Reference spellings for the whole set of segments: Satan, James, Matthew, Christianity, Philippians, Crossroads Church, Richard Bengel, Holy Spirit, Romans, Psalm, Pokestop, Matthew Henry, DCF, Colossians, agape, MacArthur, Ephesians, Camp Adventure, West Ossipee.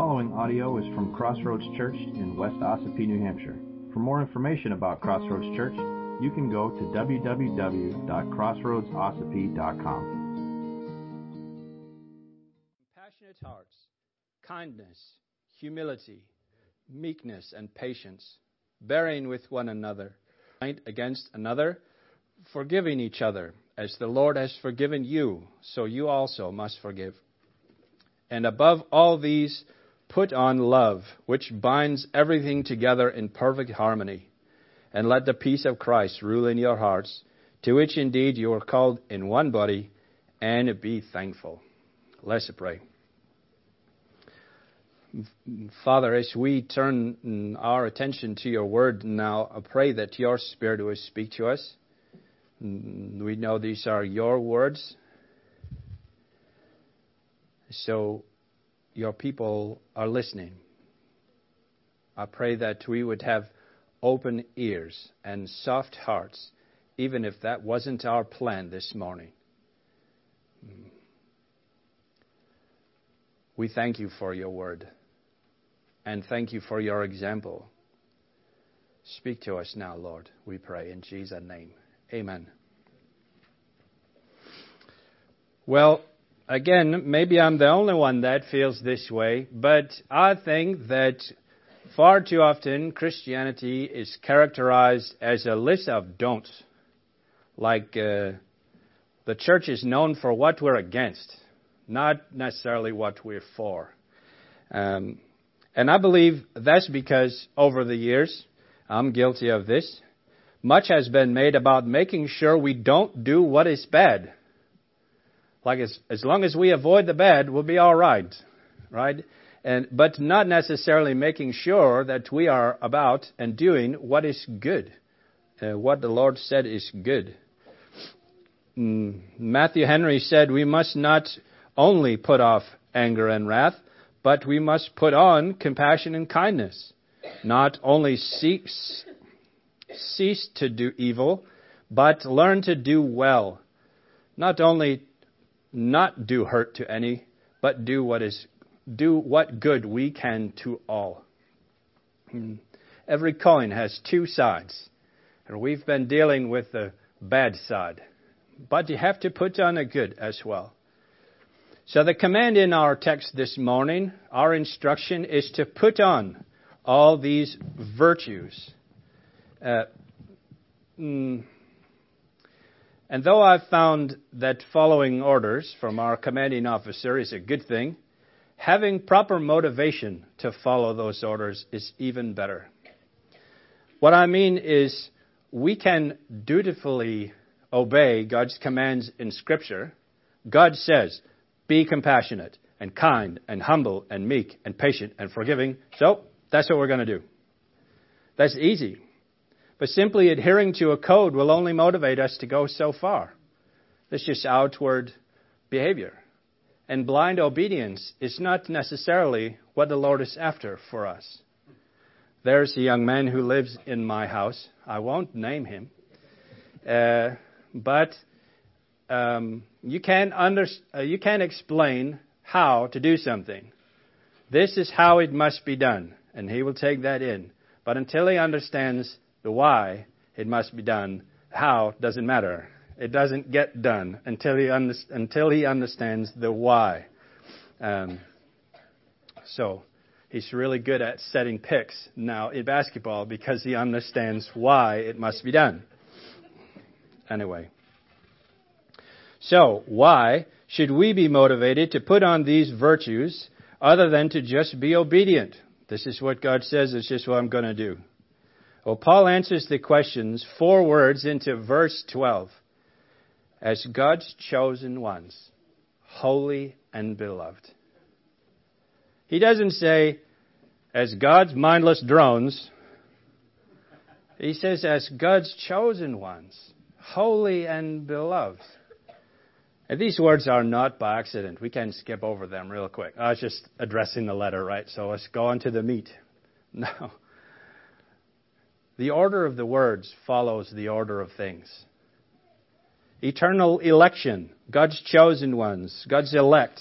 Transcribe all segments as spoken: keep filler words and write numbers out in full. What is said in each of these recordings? following audio is from Crossroads Church in West Ossipee, New Hampshire. For more information about Crossroads Church, you can go to w w w dot crossroads ossipee dot com. Compassionate hearts, kindness, humility, meekness, and patience, bearing with one another, against another, forgiving each other, as the Lord has forgiven you, so you also must forgive. And above all these, put on love, which binds everything together in perfect harmony. And let the peace of Christ rule in your hearts, to which indeed you are called in one body, and be thankful. Let's pray. Father, as we turn our attention to your word now, I pray that your Spirit will speak to us. We know these are your words. So your people are listening. I pray that we would have open ears and soft hearts, even if that wasn't our plan this morning. We thank you for your word, and thank you for your example. Speak to us now, Lord, we pray in Jesus' name. Amen. Well, again, maybe I'm the only one that feels this way, but I think that far too often Christianity is characterized as a list of don'ts. Like uh, the church is known for what we're against, not necessarily what we're for. Um, and I believe that's because over the years, I'm guilty of this, much has been made about making sure we don't do what is bad. Like as as long as we avoid the bad, we'll be all right, right? And but not necessarily making sure that we are about and doing what is good, uh, what the Lord said is good. Mm, Matthew Henry said we must not only put off anger and wrath, but we must put on compassion and kindness. Not only cease cease to do evil, but learn to do well. Not only not do hurt to any, but do what is do what good we can to all. Every coin has two sides, and we've been dealing with the bad side, but you have to put on a good as well. So the command in our text this morning, our instruction is to put on all these virtues. Uh, mm, And though I've found that following orders from our commanding officer is a good thing, having proper motivation to follow those orders is even better. What I mean is we can dutifully obey God's commands in Scripture. God says, be compassionate and kind and humble and meek and patient and forgiving. So that's what we're going to do. That's easy. But simply adhering to a code will only motivate us to go so far. That's just outward behavior. And blind obedience is not necessarily what the Lord is after for us. There's a young man who lives in my house. I won't name him. Uh, but um, you can't under, uh, you can't explain how to do something. This is how it must be done. And he will take that in. But until he understands the why, it must be done. How doesn't matter. It doesn't get done until he, under, until he understands the why. Um, so he's really good at setting picks now in basketball because he understands why it must be done. Anyway. So why should we be motivated to put on these virtues other than to just be obedient? This is what God says. It's just what I'm going to do. Well, Paul answers the questions four words into verse twelve. As God's chosen ones, holy and beloved. He doesn't say, as God's mindless drones. He says, as God's chosen ones, holy and beloved. And these words are not by accident. We can skip over them real quick. I was just addressing the letter, right? So let's go on to the meat. No. The order of the words follows the order of things. Eternal election, God's chosen ones, God's elect,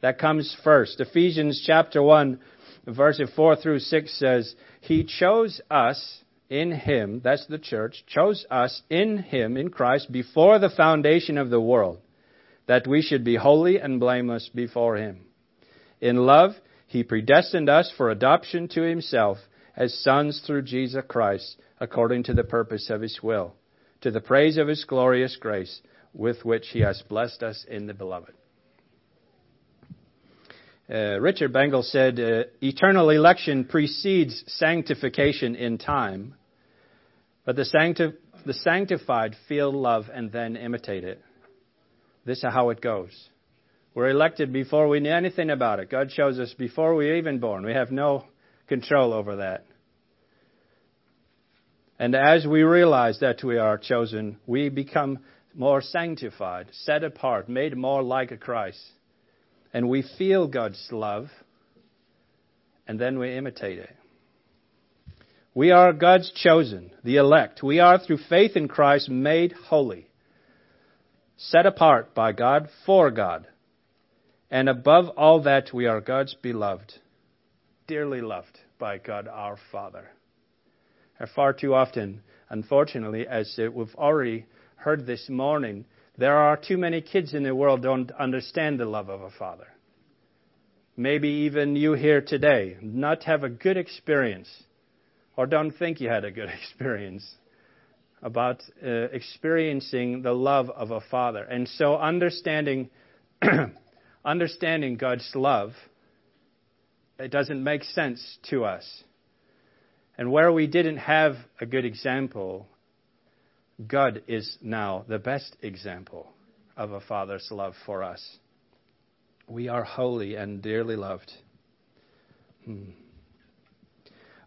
that comes first. Ephesians chapter one, verses four through six says, He chose us in Him, that's the church, chose us in Him, in Christ, before the foundation of the world, that we should be holy and blameless before Him. In love, He predestined us for adoption to Himself as sons through Jesus Christ, according to the purpose of His will, to the praise of His glorious grace, with which He has blessed us in the Beloved. Uh, Richard Bengel said, uh, eternal election precedes sanctification in time, but the, sancti- the sanctified feel love and then imitate it. This is how it goes. We're elected before we knew anything about it. God chose us before we were even born. We have no control over that. And as we realize that we are chosen, we become more sanctified, set apart, made more like a Christ. And we feel God's love, and then we imitate it. We are God's chosen, the elect. We are, through faith in Christ, made holy, set apart by God for God. And above all that, we are God's beloved, dearly loved by God our Father. And far too often, unfortunately, as we've already heard this morning, there are too many kids in the world don't understand the love of a father. Maybe even you here today not have a good experience or don't think you had a good experience about uh, experiencing the love of a father. And so understanding understanding God's love, it doesn't make sense to us. And where we didn't have a good example, God is now the best example of a father's love for us. We are holy and dearly loved. Hmm.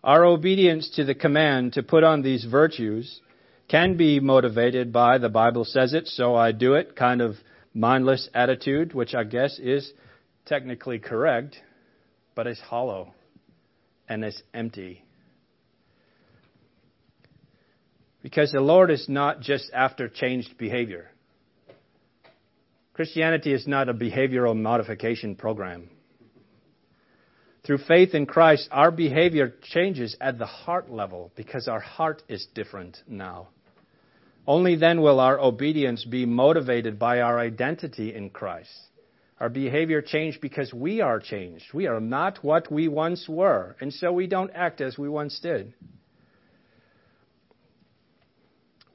Our obedience to the command to put on these virtues can be motivated by, the Bible says it, so I do it, kind of mindless attitude, which I guess is technically correct, but it's hollow and it's empty. Because the Lord is not just after changed behavior. Christianity is not a behavioral modification program. Through faith in Christ, our behavior changes at the heart level because our heart is different now. Only then will our obedience be motivated by our identity in Christ. Our behavior changed because we are changed. We are not what we once were, and so we don't act as we once did.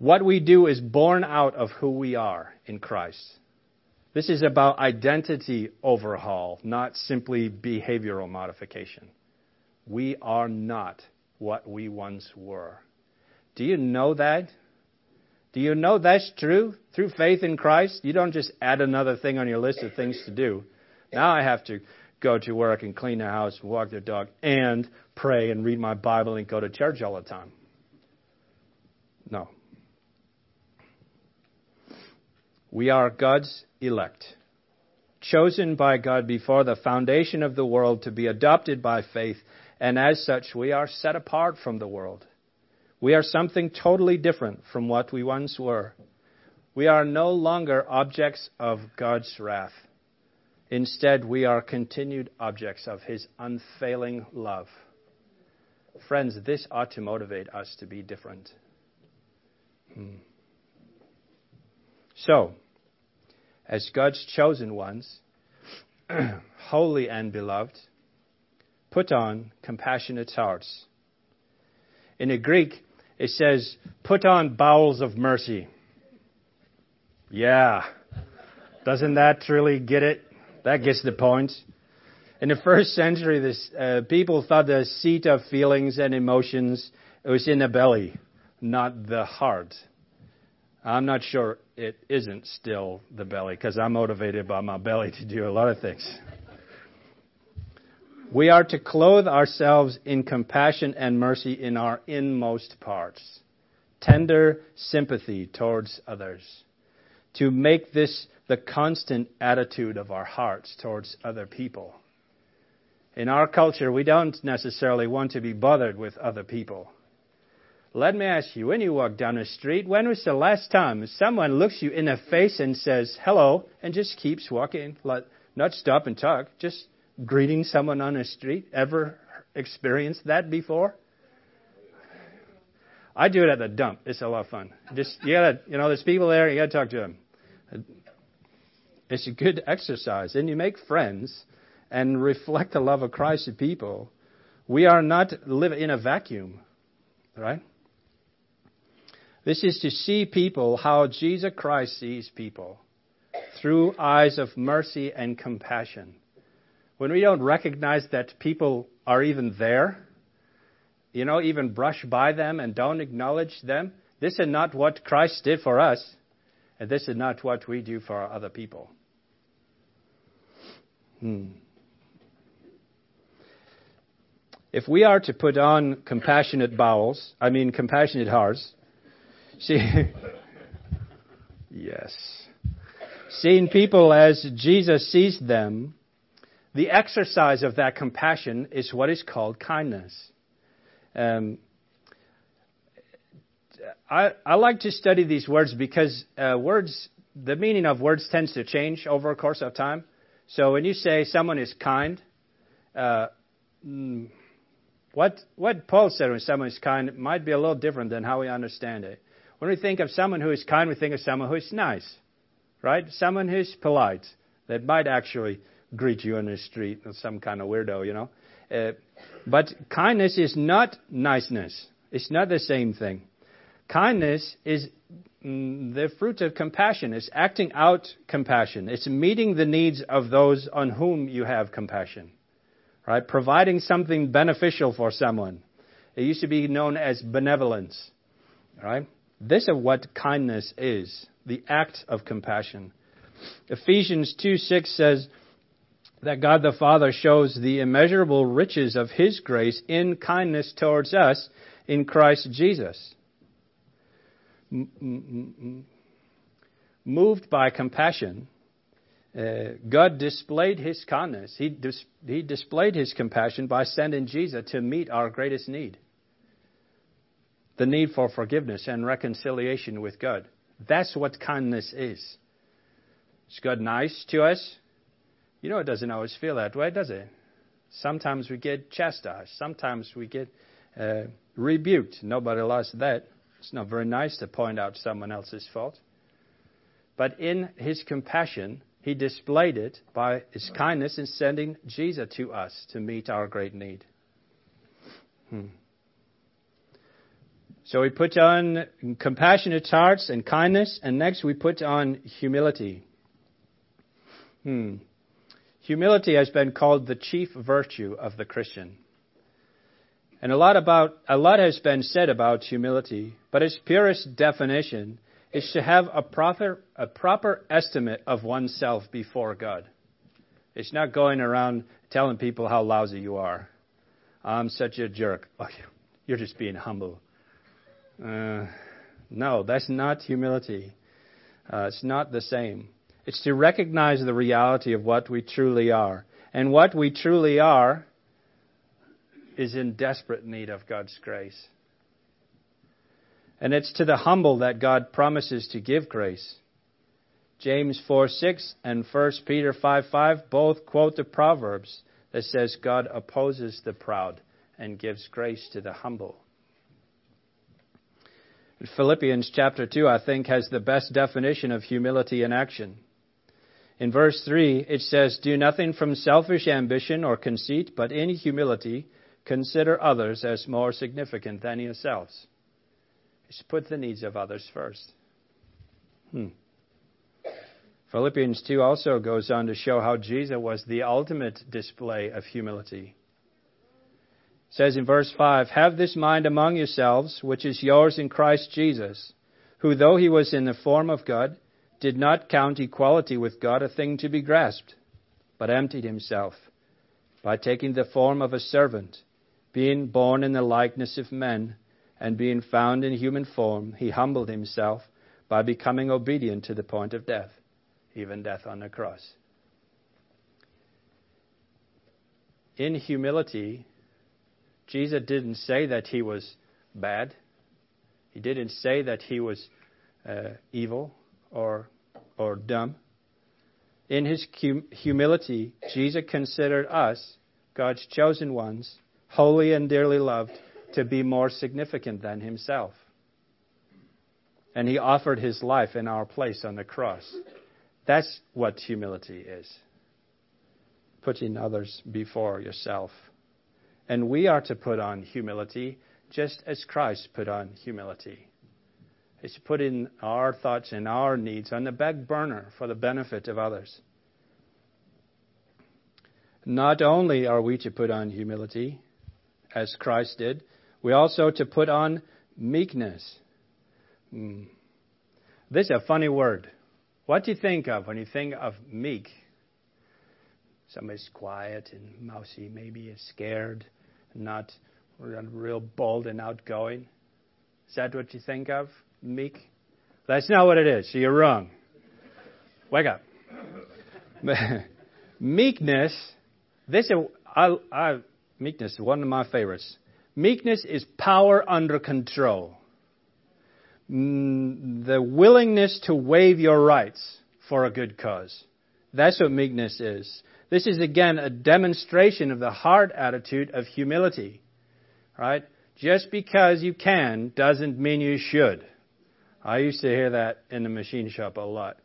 What we do is born out of who we are in Christ. This is about identity overhaul, not simply behavioral modification. We are not what we once were. Do you know that? Do you know that's true? Through faith in Christ, you don't just add another thing on your list of things to do. Now I have to go to work and clean the house, walk the dog, and pray and read my Bible and go to church all the time. No. We are God's elect, chosen by God before the foundation of the world to be adopted by faith, and as such, we are set apart from the world. We are something totally different from what we once were. We are no longer objects of God's wrath. Instead, we are continued objects of His unfailing love. Friends, this ought to motivate us to be different. Hmm. So, as God's chosen ones, holy and beloved, put on compassionate hearts. In the Greek, it says, put on bowels of mercy. Yeah, doesn't that really get it? That gets the point. In the first century, this, uh, people thought the seat of feelings and emotions, it was in the belly, not the heart. I'm not sure it isn't still the belly because I'm motivated by my belly to do a lot of things. We are to clothe ourselves in compassion and mercy in our inmost parts, tender sympathy towards others, to make this the constant attitude of our hearts towards other people. In our culture, we don't necessarily want to be bothered with other people. Let me ask you, when you walk down the street, when was the last time someone looks you in the face and says, hello, and just keeps walking? Not stop and talk, just greeting someone on the street. Ever experienced that before? I do it at the dump. It's a lot of fun. Just you gotta, you know, there's people there. You gotta talk to them. It's a good exercise, and you make friends and reflect the love of Christ to people. We are not living in a vacuum, right? This is to see people how Jesus Christ sees people, through eyes of mercy and compassion. When we don't recognize that people are even there, you know, even brush by them and don't acknowledge them, this is not what Christ did for us, and this is not what we do for other people. Hmm. If we are to put on compassionate bowels, I mean compassionate hearts, see, yes, seeing people as Jesus sees them, the exercise of that compassion is what is called kindness. Um, I, I like to study these words because uh, words, the meaning of words tends to change over a course of time. So when you say someone is kind, uh, what what Paul said when someone is kind might be a little different than how we understand it. When we think of someone who is kind, we think of someone who is nice, right? Someone who is polite, that might actually greet you on the street, or some kind of weirdo, you know. Uh, but kindness is not niceness. It's not the same thing. Kindness is mm, the fruit of compassion. It's acting out compassion. It's meeting the needs of those on whom you have compassion, right? Providing something beneficial for someone. It used to be known as benevolence, right? This is what kindness is, the act of compassion. Ephesians two six says that God the Father shows the immeasurable riches of His grace in kindness towards us in Christ Jesus. M-m-m-m. Moved by compassion, uh, God displayed His kindness. He, dis- he displayed His compassion by sending Jesus to meet our greatest need, the need for forgiveness and reconciliation with God. That's what kindness is. Is God nice to us? You know, it doesn't always feel that way, does it? Sometimes we get chastised. Sometimes we get uh, rebuked. Nobody likes that. It's not very nice to point out someone else's fault. But in His compassion, He displayed it by His kindness in sending Jesus to us to meet our great need. Hmm. So we put on compassionate hearts and kindness, and next we put on humility. Hmm. Humility has been called the chief virtue of the Christian. And a lot about a lot has been said about humility, but its purest definition is to have a proper a proper estimate of oneself before God. It's not going around telling people how lousy you are. I'm such a jerk. Oh, you're just being humble. Uh, no, that's not humility. Uh, it's not the same. It's to recognize the reality of what we truly are. And what we truly are is in desperate need of God's grace. And it's to the humble that God promises to give grace. James four six and First Peter five five both quote the Proverbs that says God opposes the proud and gives grace to the humble. Philippians chapter two, I think, has the best definition of humility in action. In verse three, it says, "Do nothing from selfish ambition or conceit, but in humility consider others as more significant than yourselves." It's put the needs of others first. Hmm. Philippians two also goes on to show how Jesus was the ultimate display of humility. It says in verse five, "Have this mind among yourselves, which is yours in Christ Jesus, who, though He was in the form of God, did not count equality with God a thing to be grasped, but emptied Himself by taking the form of a servant, being born in the likeness of men, and being found in human form, He humbled Himself by becoming obedient to the point of death, even death on the cross." In humility, Jesus didn't say that He was bad. He didn't say that He was uh, evil or or dumb. In his humility, Jesus considered us, God's chosen ones, holy and dearly loved, to be more significant than himself. And he offered his life in our place on the cross. That's what humility is. Putting others before yourself. And we are to put on humility just as Christ put on humility. It's putting our thoughts and our needs on the back burner for the benefit of others. Not only are we to put on humility, as Christ did, we also to put on meekness. Mm. This is a funny word. What do you think of when you think of meek? Somebody's quiet and mousy, maybe is scared, not real bold and outgoing. Is that what you think of, meek? That's not what it is, so you're wrong. Wake up. Meekness, this is, I, I, meekness is one of my favorites. Meekness is power under control. Mm, the willingness to waive your rights for a good cause. That's what meekness is. This is, again, a demonstration of the heart attitude of humility, right? Just because you can doesn't mean you should. I used to hear that in the machine shop a lot.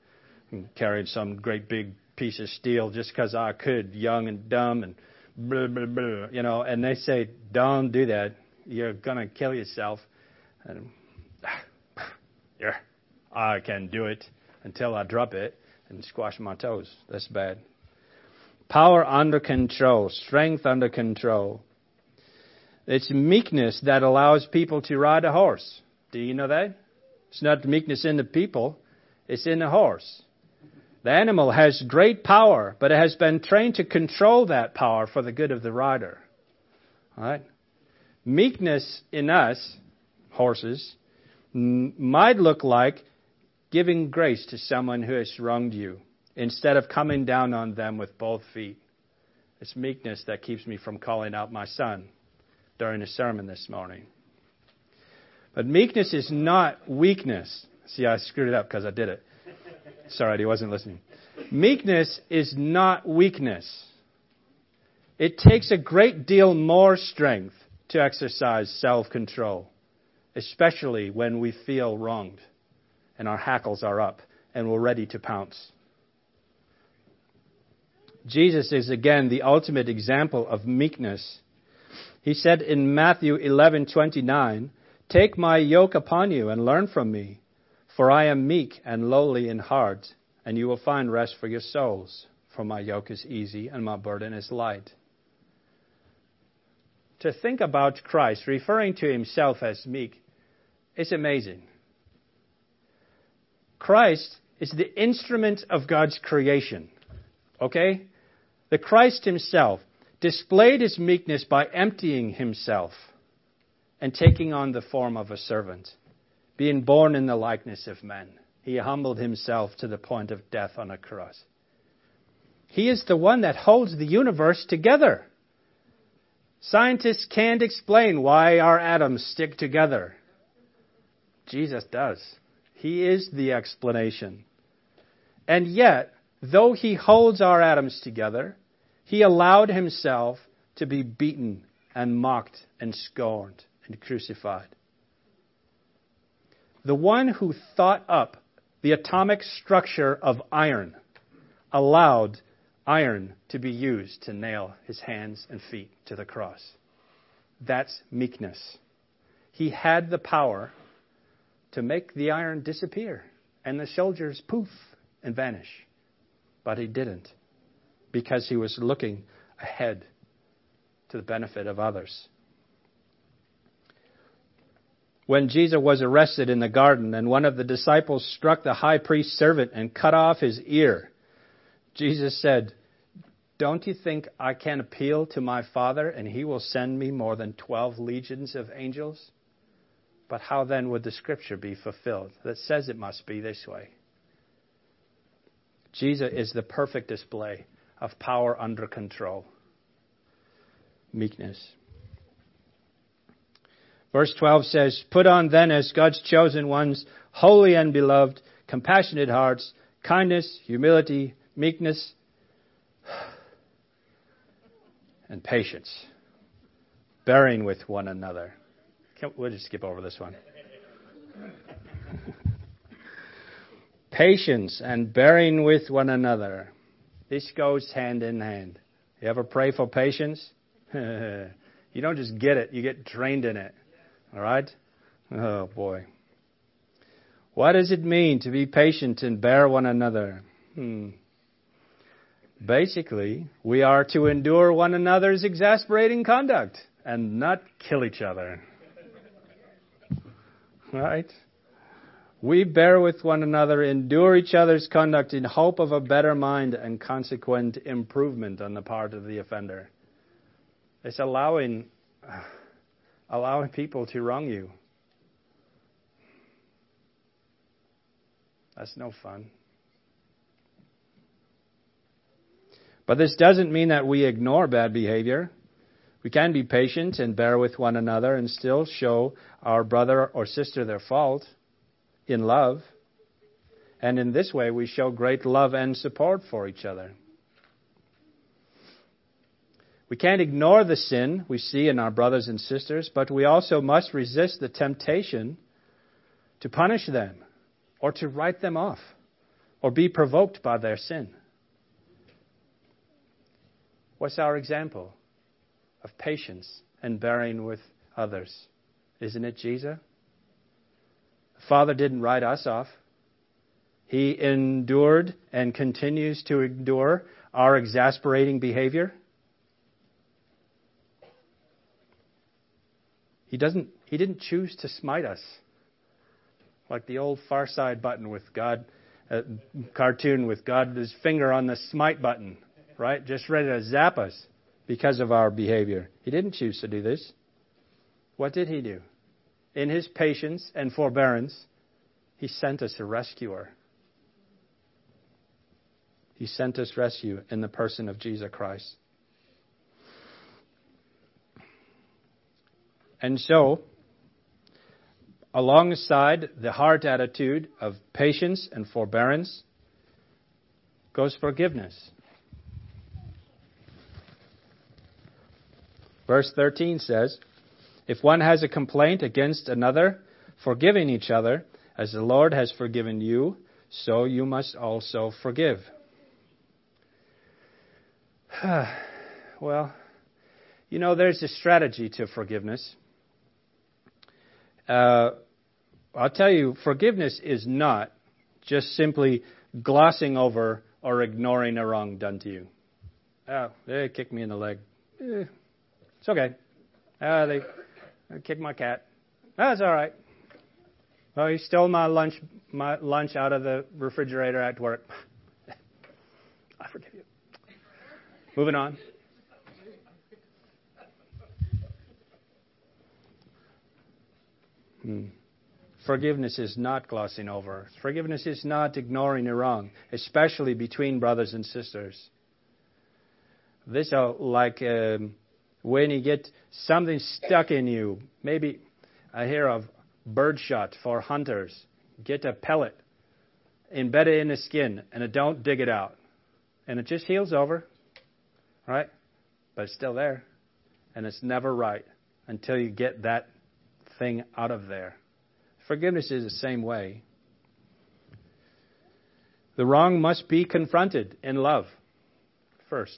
Carried some great big piece of steel just because I could, young and dumb and blah, blah, blah, you know. And they say, don't do that. You're going to kill yourself. And yeah, I can do it until I drop it and squash my toes. That's bad. Power under control, strength under control. It's meekness that allows people to ride a horse. Do you know that? It's not meekness in the people, it's in the horse. The animal has great power, but it has been trained to control that power for the good of the rider. All right? Meekness in us, horses, m- might look like giving grace to someone who has wronged you, instead of coming down on them with both feet. It's meekness that keeps me from calling out my son during the sermon this morning. But meekness is not weakness. See, I screwed it up because I did it. Sorry, he wasn't listening. Meekness is not weakness. It takes a great deal more strength to exercise self-control, especially when we feel wronged and our hackles are up and we're ready to pounce. Jesus is, again, the ultimate example of meekness. He said in Matthew eleven twenty-nine, "Take my yoke upon you and learn from me, for I am meek and lowly in heart, and you will find rest for your souls, for my yoke is easy and my burden is light." To think about Christ referring to himself as meek is amazing. Christ is the instrument of God's creation, okay? The Christ himself displayed his meekness by emptying himself and taking on the form of a servant, being born in the likeness of man. He humbled himself to the point of death on a cross. He is the one that holds the universe together. Scientists can't explain why our atoms stick together. Jesus does. He is the explanation. And yet, though he holds our atoms together, he allowed himself to be beaten and mocked and scorned and crucified. The one who thought up the atomic structure of iron allowed iron to be used to nail his hands and feet to the cross. That's meekness. He had the power to make the iron disappear and the soldiers poof and vanish. But he didn't, because he was looking ahead to the benefit of others. When Jesus was arrested in the garden and one of the disciples struck the high priest's servant and cut off his ear, Jesus said, "Don't you think I can appeal to my Father and he will send me more than twelve legions of angels? But how then would the scripture be fulfilled that says it must be this way?" Jesus is the perfect display of power under control. Meekness. Verse twelve says, "Put on then as God's chosen ones, holy and beloved, compassionate hearts, kindness, humility, meekness, and patience, bearing with one another. Can't, we'll just skip over this one. Patience and bearing with one another. This goes hand in hand. You ever pray for patience? You don't just get it. You get trained in it. All right? Oh, boy. What does it mean to be patient and bear one another? Hmm. Basically, we are to endure one another's exasperating conduct and not kill each other. Right? We bear with one another, endure each other's conduct in hope of a better mind and consequent improvement on the part of the offender. It's allowing, allowing people to wrong you. That's no fun. But this doesn't mean that we ignore bad behavior. We can be patient and bear with one another and still show our brother or sister their fault in love. And in this way, we show great love and support for each other. We can't ignore the sin we see in our brothers and sisters, but we also must resist the temptation to punish them, or to write them off, or be provoked by their sin. What's our example of patience and bearing with others? Isn't it Jesus? The Father didn't write us off. He endured and continues to endure our exasperating behavior. He doesn't, he didn't choose to smite us. Like the old Far Side button with God, uh, cartoon with God, his finger on the smite button, right? Just ready to zap us because of our behavior. He didn't choose to do this. What did he do? In his patience and forbearance, he sent us a rescuer. He sent us rescue in the person of Jesus Christ. And so, alongside the heart attitude of patience and forbearance goes forgiveness. Verse thirteen says, if one has a complaint against another, forgiving each other, as the Lord has forgiven you, so you must also forgive. Well, you know, there's a strategy to forgiveness. Uh, I'll tell you, forgiveness is not just simply glossing over or ignoring a wrong done to you. Oh, they kicked me in the leg. Eh, it's okay. Uh, they, they kicked my cat. That's all right. Oh, he stole my lunch, my lunch out of the refrigerator at work. I forgive you. Moving on. Hmm. Forgiveness is not glossing over. Forgiveness is not ignoring a wrong, especially between brothers and sisters. This is like um, when you get something stuck in you. Maybe I hear of birdshot for hunters. Get a pellet, embed it in the skin, and it don't dig it out. And it just heals over, right? But it's still there. And it's never right until you get that thing out of there. Forgiveness is the same way. The wrong must be confronted in love first.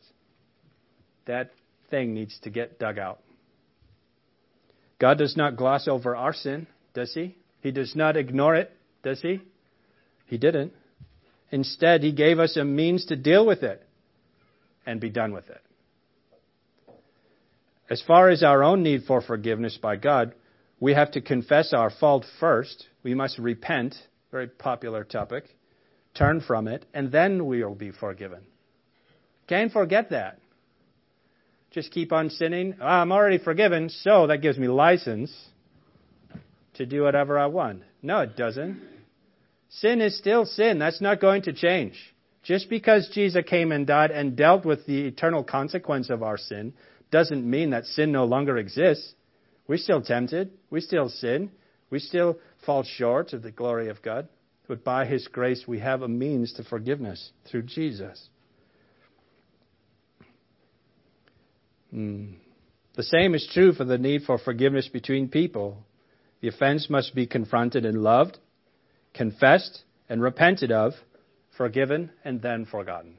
That thing needs to get dug out. God does not gloss over our sin, does he? He does not ignore it, does he? He didn't. Instead, he gave us a means to deal with it and be done with it. As far as our own need for forgiveness by God, we have to confess our fault first. We must repent, very popular topic, turn from it, and then we will be forgiven. Can't forget that. Just keep on sinning. Oh, I'm already forgiven, so that gives me license to do whatever I want. No, it doesn't. Sin is still sin. That's not going to change. Just because Jesus came and died and dealt with the eternal consequence of our sin doesn't mean that sin no longer exists. We're still tempted. We still sin. We still fall short of the glory of God. But by his grace, we have a means to forgiveness through Jesus. Mm. The same is true for the need for forgiveness between people. The offense must be confronted and loved, confessed and repented of, forgiven and then forgotten.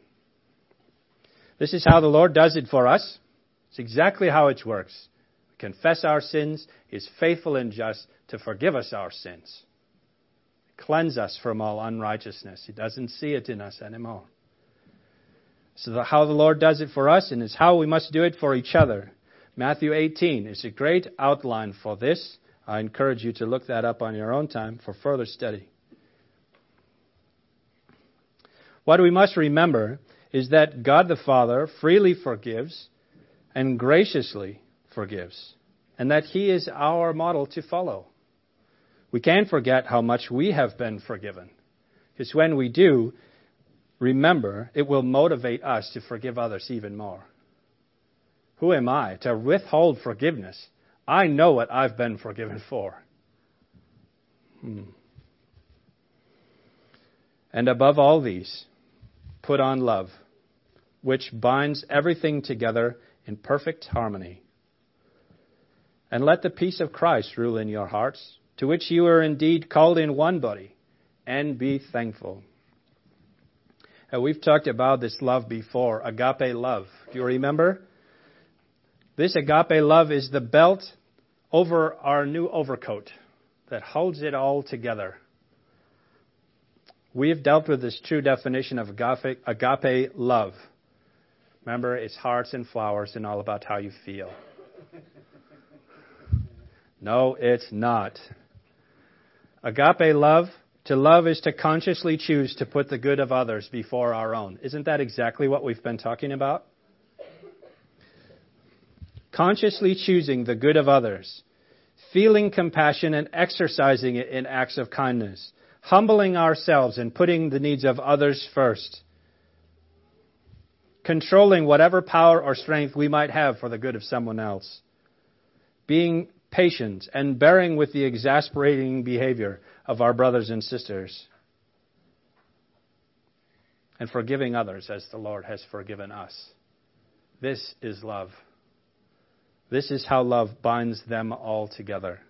This is how the Lord does it for us. It's exactly how it works. We confess our sins. He is faithful and just to forgive us our sins. Cleanse us from all unrighteousness. He doesn't see it in us anymore. So the, how the Lord does it for us, and it's how we must do it for each other. Matthew eighteen is a great outline for this. I encourage you to look that up on your own time for further study. What we must remember is that God the Father freely forgives and graciously forgives, and that he is our model to follow. We can't forget how much we have been forgiven, because when we do, remember, it will motivate us to forgive others even more. Who am I to withhold forgiveness? I know what I've been forgiven for. Hmm. And above all these, put on love, which binds everything together in perfect harmony. And let the peace of Christ rule in your hearts, to which you are indeed called in one body, and be thankful. And we've talked about this love before, agape love. Do you remember? This agape love is the belt over our new overcoat that holds it all together. We have dealt with this true definition of agape, agape love. Remember, it's hearts and flowers and all about how you feel. No, it's not. Agape love, to love is to consciously choose to put the good of others before our own. Isn't that exactly what we've been talking about? Consciously choosing the good of others, feeling compassion and exercising it in acts of kindness, humbling ourselves and putting the needs of others first, controlling whatever power or strength we might have for the good of someone else, being patient and bearing with the exasperating behavior of our brothers and sisters, and forgiving others as the Lord has forgiven us. This is love. This is how love binds them all together.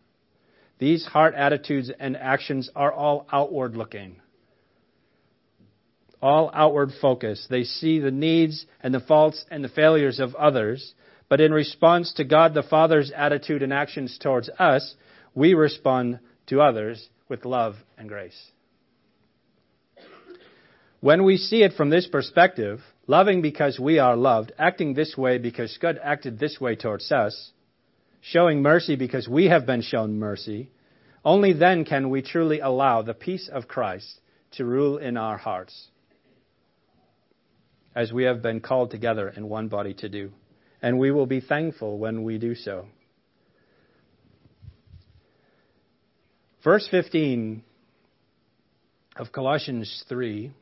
These heart attitudes and actions are all outward looking, all outward focused. They see the needs and the faults and the failures of others, but in response to God the Father's attitude and actions towards us, we respond to others with love and grace. When we see it from this perspective, loving because we are loved, acting this way because God acted this way towards us, showing mercy because we have been shown mercy, only then can we truly allow the peace of Christ to rule in our hearts, as we have been called together in one body to do. And we will be thankful when we do so. Verse fifteen of Colossians three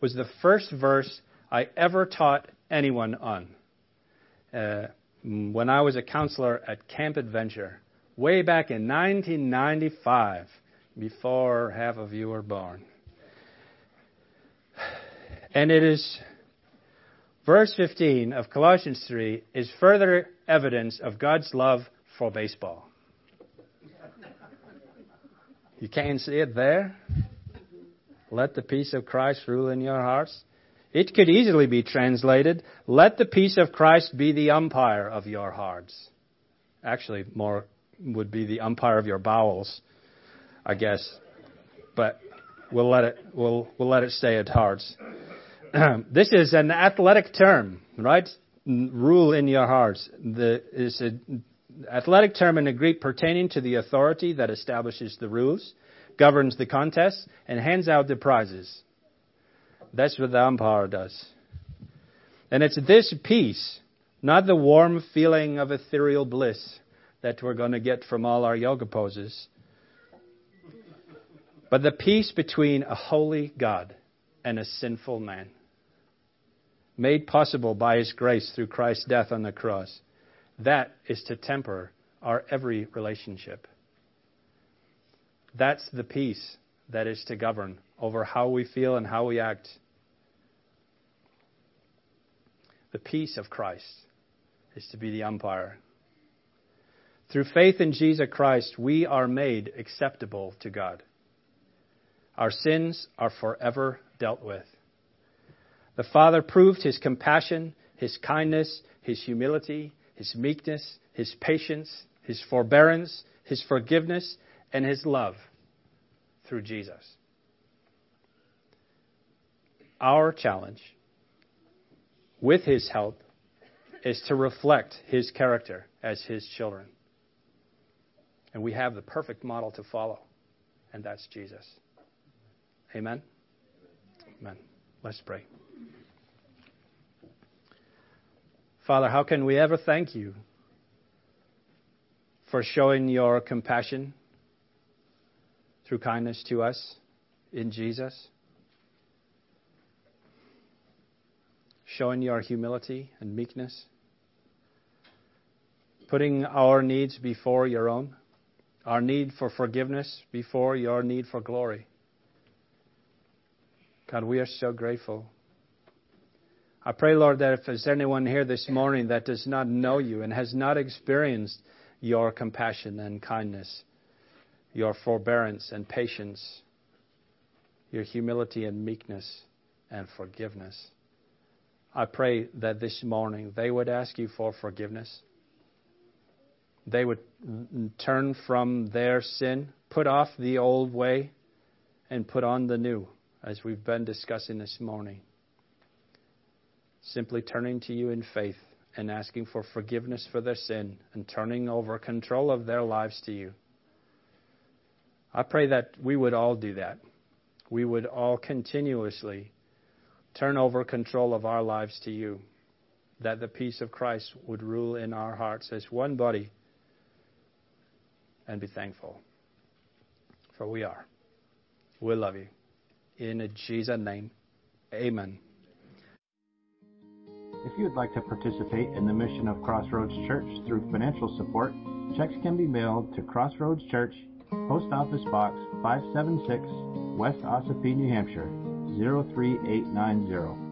was the first verse I ever taught anyone on. Uh, when I was a counselor at Camp Adventure, way back in nineteen ninety-five, before half of you were born. And it is... Verse fifteen of Colossians three is further evidence of God's love for baseball. You can't see it there? Let the peace of Christ rule in your hearts. It could easily be translated, let the peace of Christ be the umpire of your hearts. Actually, more would be the umpire of your bowels, I guess. But we'll let it, we'll, we'll let it stay at hearts. This is an athletic term, right? Rule in your hearts. The, it's an athletic term in the Greek pertaining to the authority that establishes the rules, governs the contests, and hands out the prizes. That's what the umpire does. And it's this peace, not the warm feeling of ethereal bliss that we're going to get from all our yoga poses, but the peace between a holy God and a sinful man, made possible by his grace through Christ's death on the cross. That is to temper our every relationship. That's the peace that is to govern over how we feel and how we act. The peace of Christ is to be the umpire. Through faith in Jesus Christ, we are made acceptable to God. Our sins are forever dealt with. The Father proved his compassion, his kindness, his humility, his meekness, his patience, his forbearance, his forgiveness, and his love through Jesus. Our challenge, with his help, is to reflect his character as his children. And we have the perfect model to follow, and that's Jesus. Amen? Amen. Let's pray. Father, how can we ever thank you for showing your compassion through kindness to us in Jesus? Showing your humility and meekness, putting our needs before your own, our need for forgiveness before your need for glory. God, we are so grateful. I pray, Lord, that if there's anyone here this morning that does not know you and has not experienced your compassion and kindness, your forbearance and patience, your humility and meekness and forgiveness, I pray that this morning they would ask you for forgiveness. They would turn from their sin, put off the old way, and put on the new, as we've been discussing this morning. Simply turning to you in faith and asking for forgiveness for their sin and turning over control of their lives to you. I pray that we would all do that. We would all continuously turn over control of our lives to you, that the peace of Christ would rule in our hearts as one body, and be thankful. For we are. We love you. In Jesus' name, amen. If you would like to participate in the mission of Crossroads Church through financial support, checks can be mailed to Crossroads Church, Post Office Box five seventy-six, West Ossipee, New Hampshire, zero three eight nine zero.